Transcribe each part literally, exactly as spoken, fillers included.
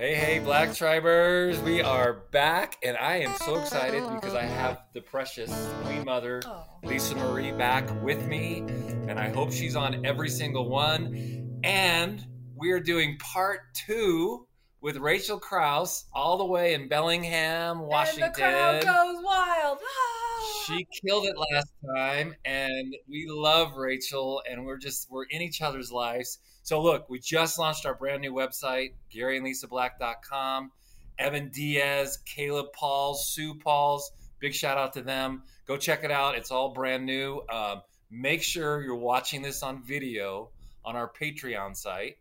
Hey, hey, Black Tribers, we are back, and I am so excited because I have the precious Queen Mother, Lisa Marie, back with me, and I hope she's on every single one. And we're doing part two with Rachel Krause, all the way in Bellingham, Washington. And the crowd goes wild. She killed it last time, and we love Rachel, and we're just, we're in each other's lives. So look, we just launched our brand new website, Gary and Lisa Black dot com. Evan Diaz, Caleb Pauls, Sue Pauls, big shout out to them. Go check it out. It's all brand new. Um, make sure you're watching this on video on our Patreon site,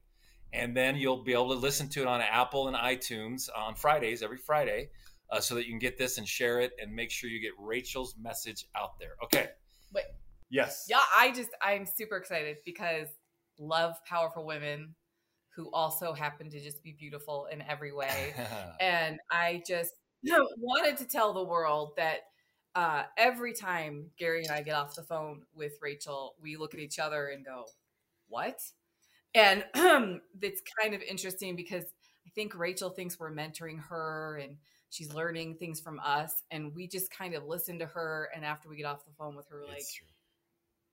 and then you'll be able to listen to it on Apple and iTunes on Fridays, every Friday, uh, so that you can get this and share it and make sure you get Rachel's message out there. Okay. Wait. Yes. Yeah, I just, I'm super excited because love powerful women who also happen to just be beautiful in every way. And I just wanted to tell the world that uh, every time Gary and I get off the phone with Rachel, we look at each other and go, what? And it's kind of interesting because I think Rachel thinks we're mentoring her and she's learning things from us. And we just kind of listen to her. And after we get off the phone with her, like,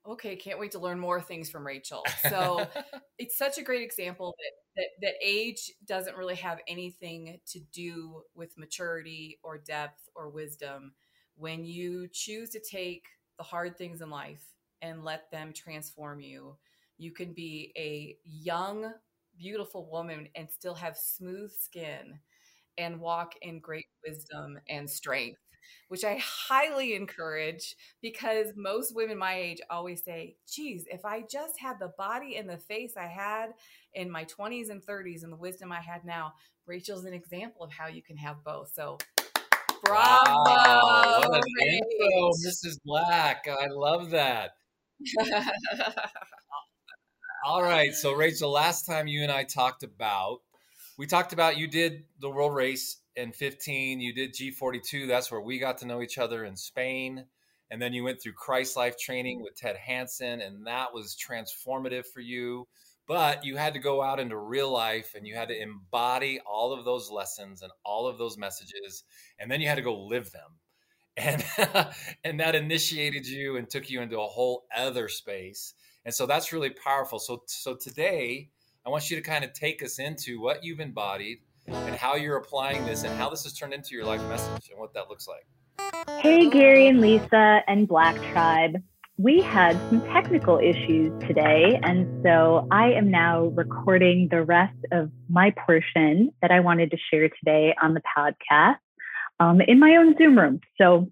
okay, can't wait to learn more things from Rachel. So it's such a great example that, that that age doesn't really have anything to do with maturity or depth or wisdom. When you choose to take the hard things in life and let them transform you, you can be a young, beautiful woman and still have smooth skin and walk in great wisdom and strength, which I highly encourage because most women my age always say, geez, if I just had the body and the face I had in my twenties and thirties and the wisdom I had now, Rachel's an example of how you can have both. So bravo. Wow, what an intro, Missus Black. I love that. All right. So Rachel, last time you and I talked about, we talked about you did the world race in fifteen, you did G forty-two. That's where we got to know each other in Spain. And then you went through Christ Life training with Ted Hansen, and that was transformative for you. But you had to go out into real life and you had to embody all of those lessons and all of those messages. And then you had to go live them. And, and that initiated you and took you into a whole other space. And so that's really powerful. So, so today, I want you to kind of take us into what you've embodied and how you're applying this and how this has turned into your life message and what that looks like. Hey, Gary and Lisa and Black Tribe. We had some technical issues today, and so I am now recording the rest of my portion that I wanted to share today on the podcast um, in my own Zoom room. So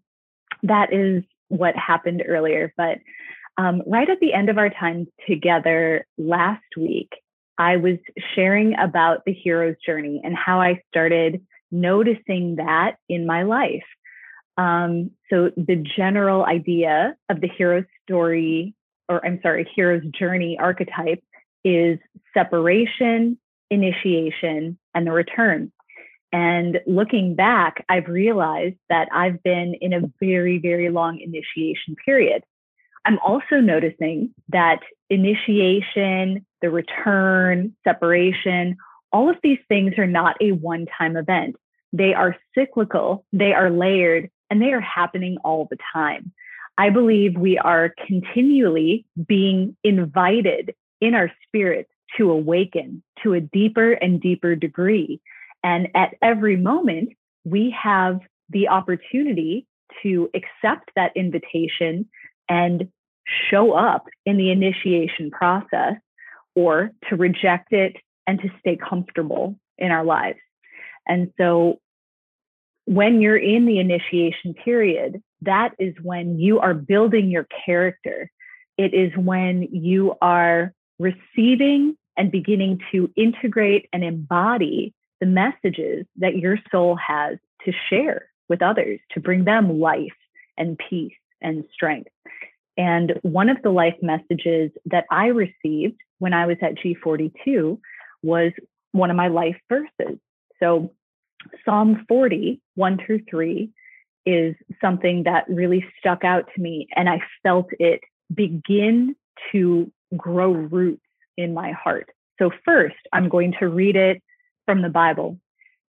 that is what happened earlier. But um, right at the end of our time together last week, I was sharing about the hero's journey and how I started noticing that in my life. Um, so the general idea of the hero's story, or I'm sorry, hero's journey archetype is separation, initiation, and the return. And looking back, I've realized that I've been in a very, very long initiation period. I'm also noticing that initiation, the return, separation, all of these things are not a one-time event. They are cyclical, they are layered, and they are happening all the time. I believe we are continually being invited in our spirits to awaken to a deeper and deeper degree. And at every moment, we have the opportunity to accept that invitation and show up in the initiation process, or to reject it and to stay comfortable in our lives. And so when you're in the initiation period, that is when you are building your character. It is when you are receiving and beginning to integrate and embody the messages that your soul has to share with others, to bring them life and peace and strength. And one of the life messages that I received when I was at G forty-two was one of my life verses. So Psalm forty, one through three is something that really stuck out to me. And I felt it begin to grow roots in my heart. So first, I'm going to read it from the Bible.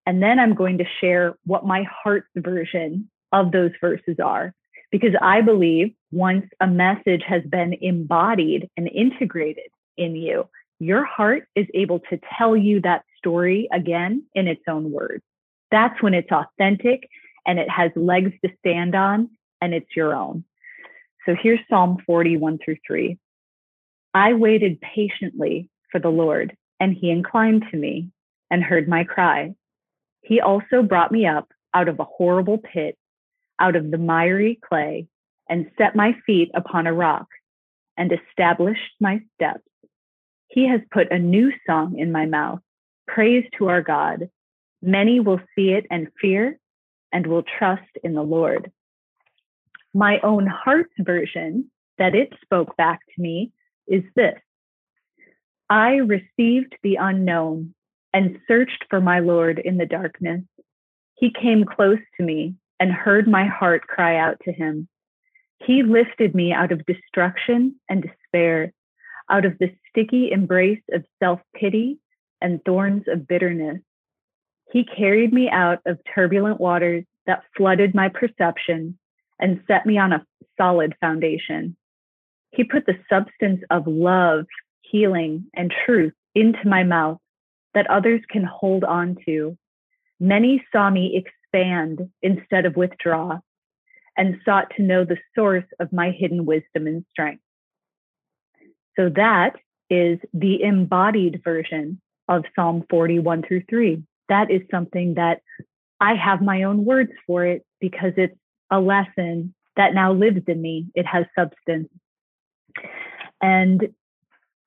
And then I'm going to share what my heart's version of those verses are, because I believe once a message has been embodied and integrated in you, your heart is able to tell you that story again in its own words. That's when it's authentic and it has legs to stand on and it's your own. So here's Psalm forty, one through three. I waited patiently for the Lord, and he inclined to me and heard my cry. He also brought me up out of a horrible pit, out of the miry clay, and set my feet upon a rock and established my steps. He has put a new song in my mouth, praise to our God. Many will see it and fear and will trust in the Lord. My own heart's version that it spoke back to me is this. I received the unknown and searched for my Lord in the darkness. He came close to me and heard my heart cry out to him. He lifted me out of destruction and despair, out of the sticky embrace of self-pity and thorns of bitterness. He carried me out of turbulent waters that flooded my perception and set me on a solid foundation. He put the substance of love, healing, and truth into my mouth that others can hold on to. Many saw me expand instead of withdraw and sought to know the source of my hidden wisdom and strength. So that is the embodied version of Psalm forty-one through three. That is something that I have my own words for it because it's a lesson that now lives in me. It has substance. And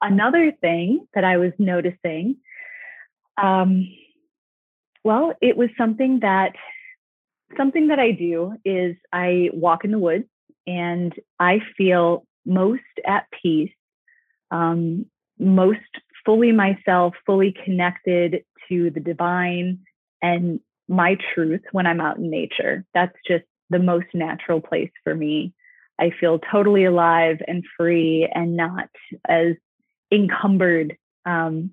another thing that I was noticing, um, well, it was something that something that I do is I walk in the woods and I feel most at peace, um, most fully myself, fully connected to the divine and my truth when I'm out in nature. That's just the most natural place for me. I feel totally alive and free and not as encumbered um,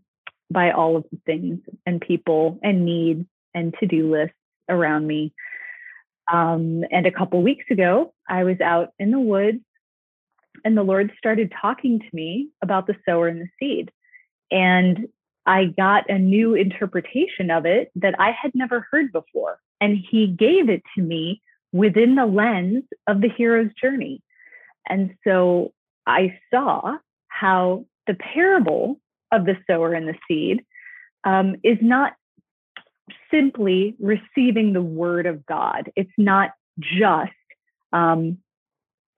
by all of the things and people and needs and to-do lists around me. Um, and a couple weeks ago, I was out in the woods and the Lord started talking to me about the sower and the seed. And I got a new interpretation of it that I had never heard before. And he gave it to me within the lens of the hero's journey. And so I saw how the parable of the sower and the seed um, is not simply receiving the word of God. It's not just, um,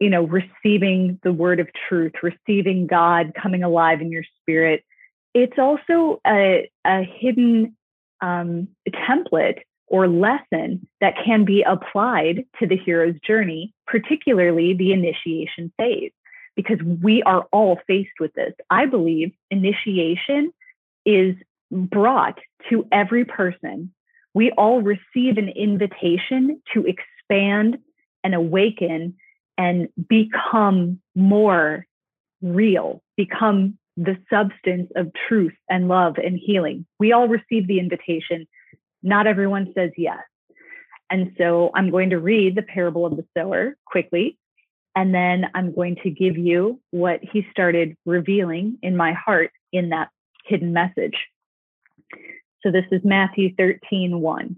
you know, receiving the word of truth, receiving God coming alive in your spirit. It's also a, a hidden um, template or lesson that can be applied to the hero's journey, particularly the initiation phase, because we are all faced with this. I believe initiation is brought to every person. We all receive an invitation to expand and awaken and become more real, become the substance of truth and love and healing. We all receive the invitation. Not everyone says yes. And so I'm going to read the parable of the sower quickly, and then I'm going to give you what he started revealing in my heart in that hidden message. So this is Matthew thirteen, one.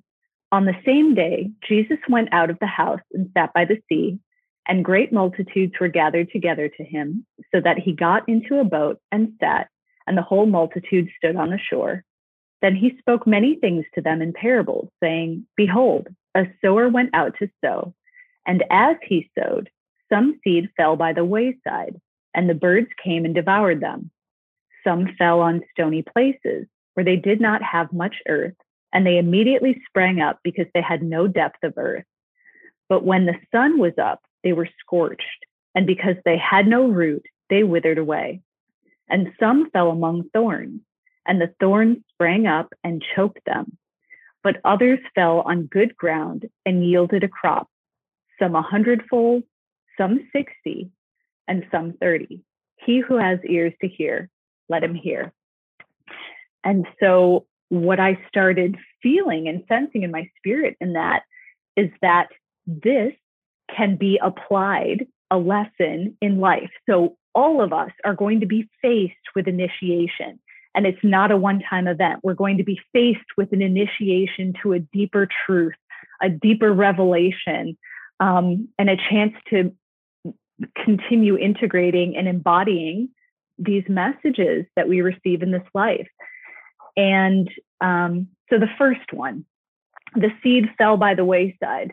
On the same day, Jesus went out of the house and sat by the sea, and great multitudes were gathered together to him, so that he got into a boat and sat, and the whole multitude stood on the shore. Then he spoke many things to them in parables, saying, Behold, a sower went out to sow. And as he sowed, some seed fell by the wayside, and the birds came and devoured them. Some fell on stony places, where they did not have much earth, and they immediately sprang up because they had no depth of earth. But when the sun was up, they were scorched, and because they had no root, they withered away. And some fell among thorns, and the thorns sprang up and choked them. But others fell on good ground and yielded a crop, some a hundredfold, some sixty, and some thirty. He who has ears to hear, let him hear. And so what I started feeling and sensing in my spirit in that is that this can be applied a lesson in life. So all of us are going to be faced with initiation, and it's not a one-time event. We're going to be faced with an initiation to a deeper truth, a deeper revelation, um, and a chance to continue integrating and embodying these messages that we receive in this life. And um, so the first one, the seed fell by the wayside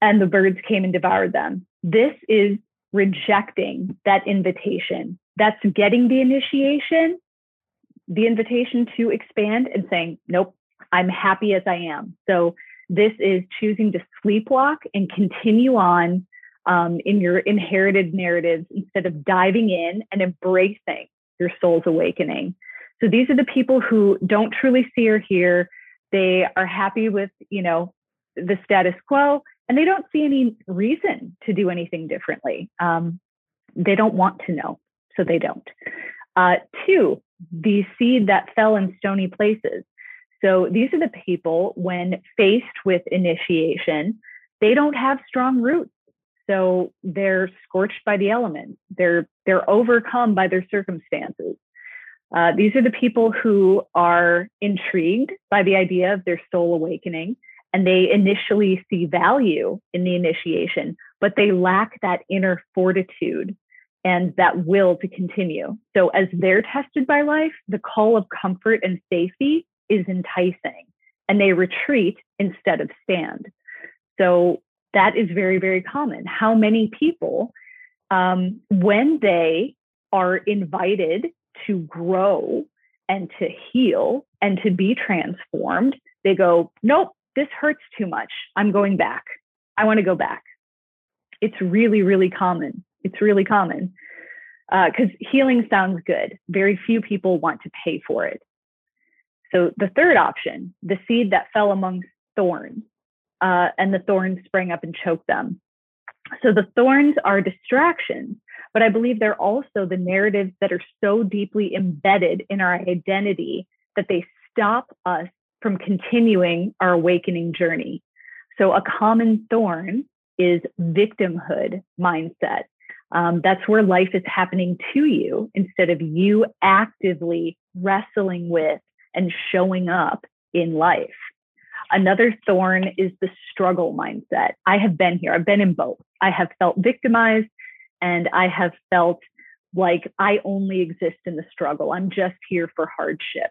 and the birds came and devoured them. This is rejecting that invitation. That's getting the initiation, the invitation to expand, and saying, nope, I'm happy as I am. So this is choosing to sleepwalk and continue on um, in your inherited narratives instead of diving in and embracing your soul's awakening. So these are the people who don't truly see or hear. They are happy with, you know, the status quo, and they don't see any reason to do anything differently. Um, they don't want to know, so they don't. Uh, two, the seed that fell in stony places. So these are the people when faced with initiation, they don't have strong roots. So they're scorched by the elements. They're they're overcome by their circumstances. Uh, these are the people who are intrigued by the idea of their soul awakening, and they initially see value in the initiation, but they lack that inner fortitude and that will to continue. So as they're tested by life, the call of comfort and safety is enticing, and they retreat instead of stand. So that is very, very common. How many people, um, when they are invited to grow and to heal and to be transformed, they go, nope, this hurts too much. I'm going back. I want to go back. It's really, really common. It's really common because uh, healing sounds good. Very few people want to pay for it. So the third option, the seed that fell amongst thorns, uh, and the thorns sprang up and choked them. So the thorns are distractions, but I believe they're also the narratives that are so deeply embedded in our identity that they stop us from continuing our awakening journey. So a common thorn is victimhood mindset. Um, that's where life is happening to you instead of you actively wrestling with and showing up in life. Another thorn is the struggle mindset. I have been here. I've been in both. I have felt victimized, and I have felt like I only exist in the struggle. I'm just here for hardship.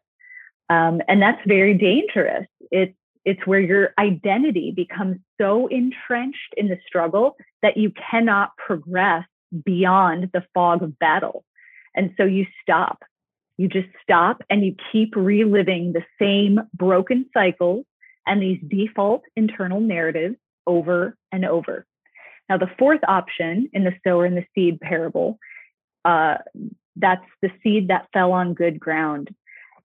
Um, and that's very dangerous. It's, it's where your identity becomes so entrenched in the struggle that you cannot progress beyond the fog of battle. And so you stop. You just stop and you keep reliving the same broken cycles and these default internal narratives over and over. Now, the fourth option in the sower and the seed parable, uh, that's the seed that fell on good ground.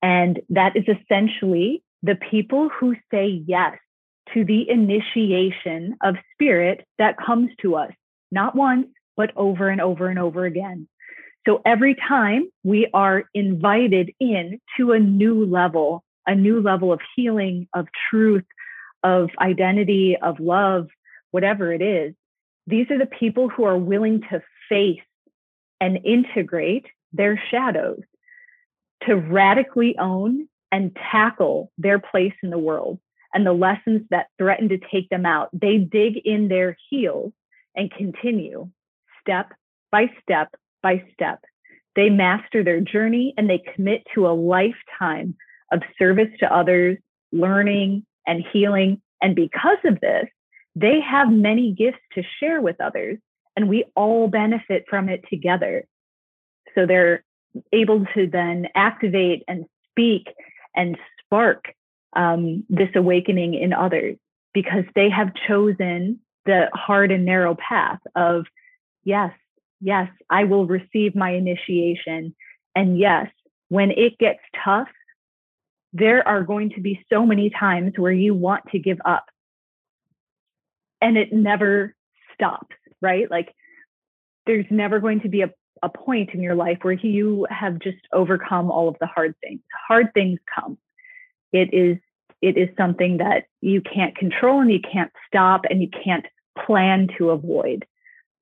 And that is essentially the people who say yes to the initiation of spirit that comes to us, not once, but over and over and over again. So every time we are invited in to a new level, a new level of healing, of truth, of identity, of love, whatever it is, these are the people who are willing to face and integrate their shadows, to radically own and tackle their place in the world and the lessons that threaten to take them out. They dig in their heels and continue step by step by step. They master their journey and they commit to a lifetime of service to others, learning and healing. And because of this, they have many gifts to share with others, and we all benefit from it together. So they're able to then activate and speak and spark um, this awakening in others because they have chosen the hard and narrow path of, yes, yes, I will receive my initiation. And yes, when it gets tough, there are going to be so many times where you want to give up. And it never stops, right? Like there's never going to be a, a point in your life where you have just overcome all of the hard things. Hard things come. It is it is something that you can't control and you can't stop and you can't plan to avoid.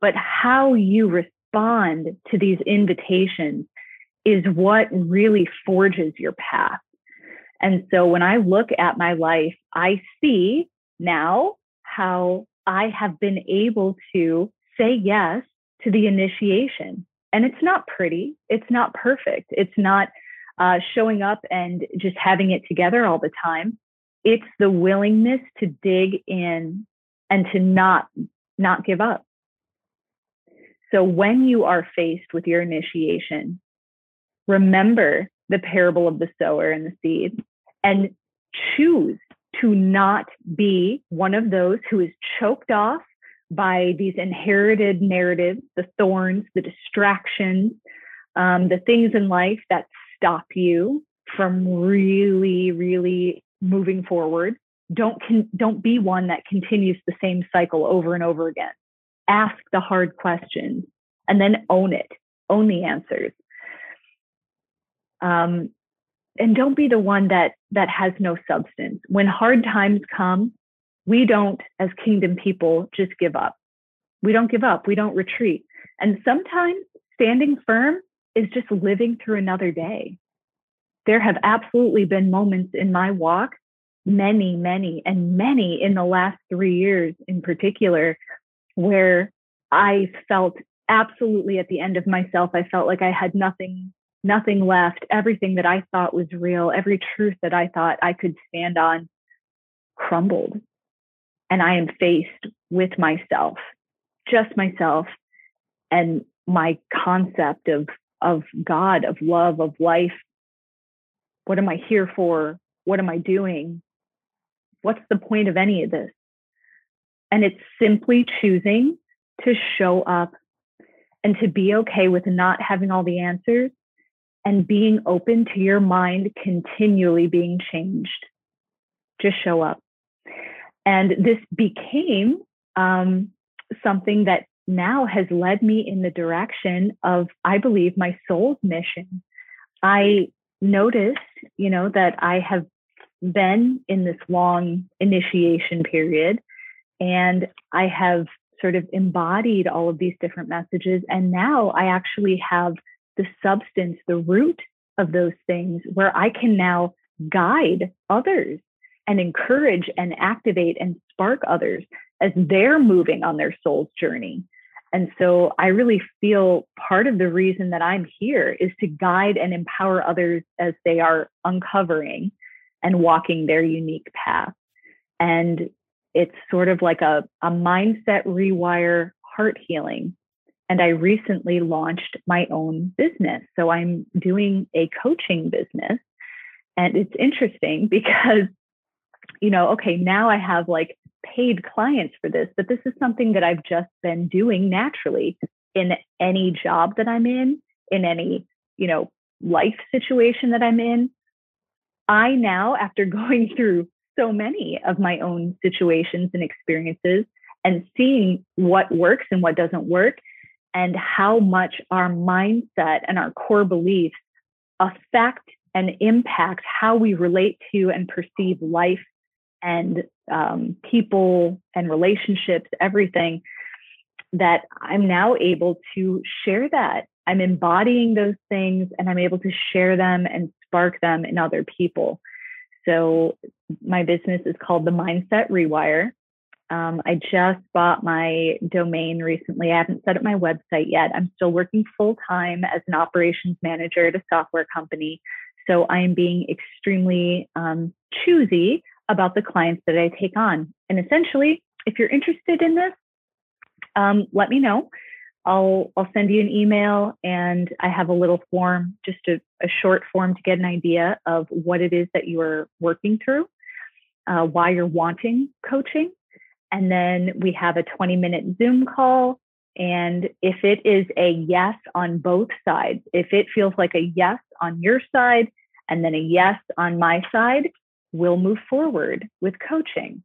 But how you respond to these invitations is what really forges your path. And so when I look at my life, I see now how I have been able to say yes to the initiation. And it's not pretty. It's not perfect. It's not uh, showing up and just having it together all the time. It's the willingness to dig in and to not, not give up. So when you are faced with your initiation, remember the parable of the sower and the seed, and choose to not be one of those who is choked off by these inherited narratives, the thorns, the distractions, um, the things in life that stop you from really, really moving forward. Don't con- don't be one that continues the same cycle over and over again. Ask the hard questions and then own it. Own the answers. Um, and don't be the one that that has no substance. When hard times come, we don't, as kingdom people, just give up. We don't give up. We don't retreat. And sometimes standing firm is just living through another day. There have absolutely been moments in my walk, many, many, and many in the last three years in particular, where I felt absolutely at the end of myself. I felt like I had nothing Nothing left. Everything that I thought was real, every truth that I thought I could stand on, crumbled. And I am faced with myself, just myself, and my concept of, of God, of love, of life. What am I here for? What am I doing? What's the point of any of this? And it's simply choosing to show up and to be okay with not having all the answers, and being open to your mind continually being changed. Just show up. And this became um, something that now has led me in the direction of, I believe, my soul's mission. I noticed, you know, that I have been in this long initiation period, and I have sort of embodied all of these different messages. And now I actually have the substance, the root of those things, where I can now guide others and encourage and activate and spark others as they're moving on their soul's journey. And so I really feel part of the reason that I'm here is to guide and empower others as they are uncovering and walking their unique path. And it's sort of like a, a mindset rewire, heart healing. And I recently launched my own business. So I'm doing a coaching business. And it's interesting because, you know, okay, now I have like paid clients for this, but this is something that I've just been doing naturally in any job that I'm in, in any, you know, life situation that I'm in. I now, after going through so many of my own situations and experiences and seeing what works and what doesn't work, and how much our mindset and our core beliefs affect and impact how we relate to and perceive life and um, people and relationships, everything, that I'm now able to share that. I'm embodying those things and I'm able to share them and spark them in other people. So my business is called the Mindset Rewire. Um, I just bought my domain recently. I haven't set up my website yet. I'm still working full time as an operations manager at a software company. So I am being extremely um, choosy about the clients that I take on. And essentially, if you're interested in this, um, let me know. I'll, I'll send you an email, and I have a little form, just a, a short form to get an idea of what it is that you are working through, uh, why you're wanting coaching. And then we have a twenty minute Zoom call. And if it is a yes on both sides, if it feels like a yes on your side and then a yes on my side, we'll move forward with coaching.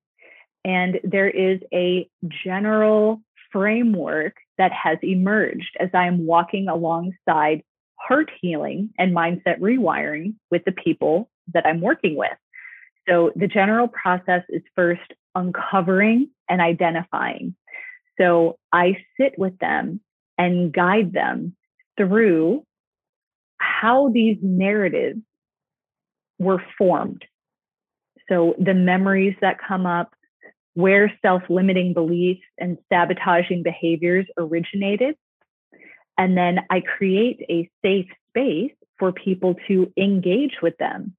And there is a general framework that has emerged as I'm walking alongside heart healing and mindset rewiring with the people that I'm working with. So the general process is first uncovering and identifying. So I sit with them and guide them through how these narratives were formed. So the memories that come up, where self-limiting beliefs and sabotaging behaviors originated. And then I create a safe space for people to engage with them.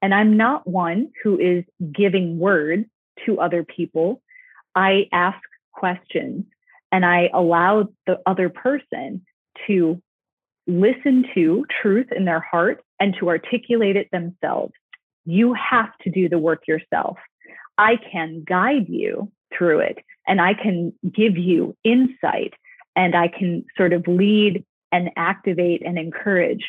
And I'm not one who is giving words to other people. I ask questions and I allow the other person to listen to truth in their heart and to articulate it themselves. You have to do the work yourself. I can guide you through it, and I can give you insight, and I can sort of lead and activate and encourage.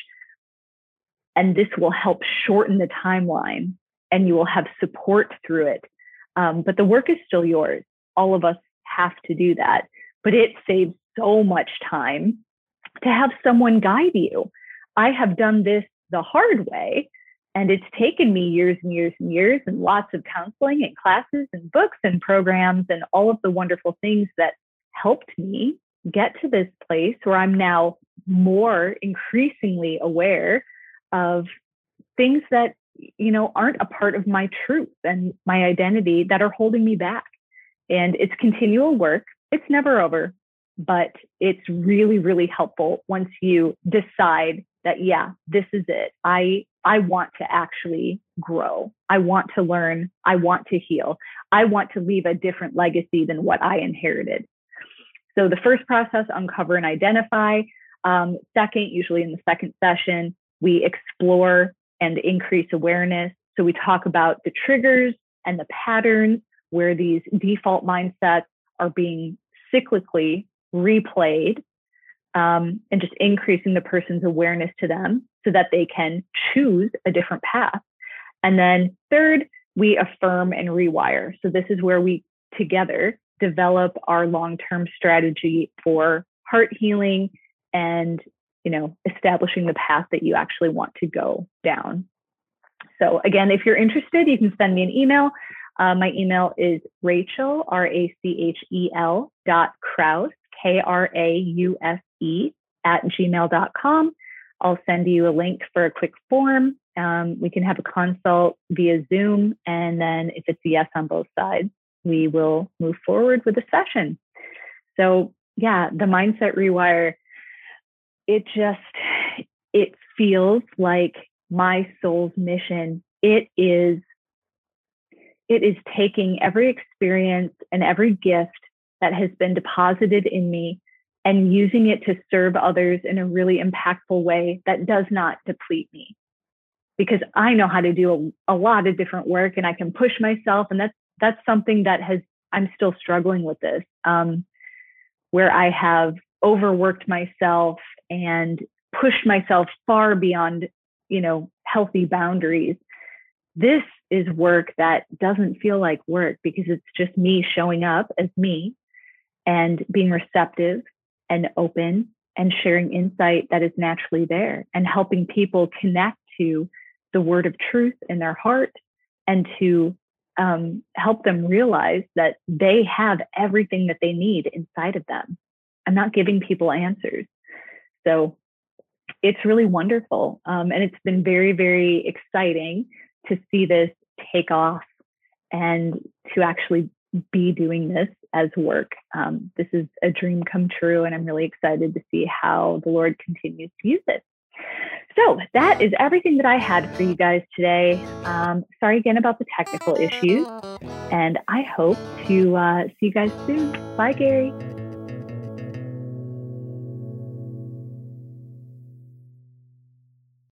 And this will help shorten the timeline, and you will have support through it. Um, but the work is still yours. All of us have to do that. But it saves so much time to have someone guide you. I have done this the hard way. And it's taken me years and years and years and lots of counseling and classes and books and programs and all of the wonderful things that helped me get to this place where I'm now more increasingly aware of things that, you know, aren't a part of my truth and my identity that are holding me back. And it's continual work. It's never over, but it's really, really helpful once you decide that, yeah, this is it. I I want to actually grow. I want to learn. I want to heal. I want to leave a different legacy than what I inherited. So the first process, uncover and identify. Um, second, usually in the second session, we explore and increase awareness. So we talk about the triggers and the patterns where these default mindsets are being cyclically replayed. Um, and just increasing the person's awareness to them so that they can choose a different path. And then third, we affirm and rewire. So this is where we together develop our long-term strategy for heart healing and, you know, establishing the path that you actually want to go down. So again, if you're interested, you can send me an email. Uh, my email is Rachel, R A C H E L dot Krause, K R A U S E at gmail dot com. I'll send you a link for a quick form. Um, we can have a consult via Zoom. And then if it's a yes on both sides, we will move forward with a session. So yeah, the Mindset Rewire, it just, it feels like my soul's mission. It is, it is taking every experience and every gift that has been deposited in me and using it to serve others in a really impactful way that does not deplete me. Because I know how to do a, a lot of different work and I can push myself. And that's, that's something that has, I'm still struggling with this, um, where I have overworked myself and pushed myself far beyond, you know, healthy boundaries. This is work that doesn't feel like work because it's just me showing up as me and being receptive and open and sharing insight that is naturally there and helping people connect to the word of truth in their heart and to um, help them realize that they have everything that they need inside of them. I'm not giving people answers. So it's really wonderful. Um, and it's been very, very exciting to see this take off and to actually be doing this as work. Um, this is a dream come true, and I'm really excited to see how the Lord continues to use it. So that is everything that I had for you guys today. Um, sorry again about the technical issues, and I hope to uh, see you guys soon. Bye, Gary.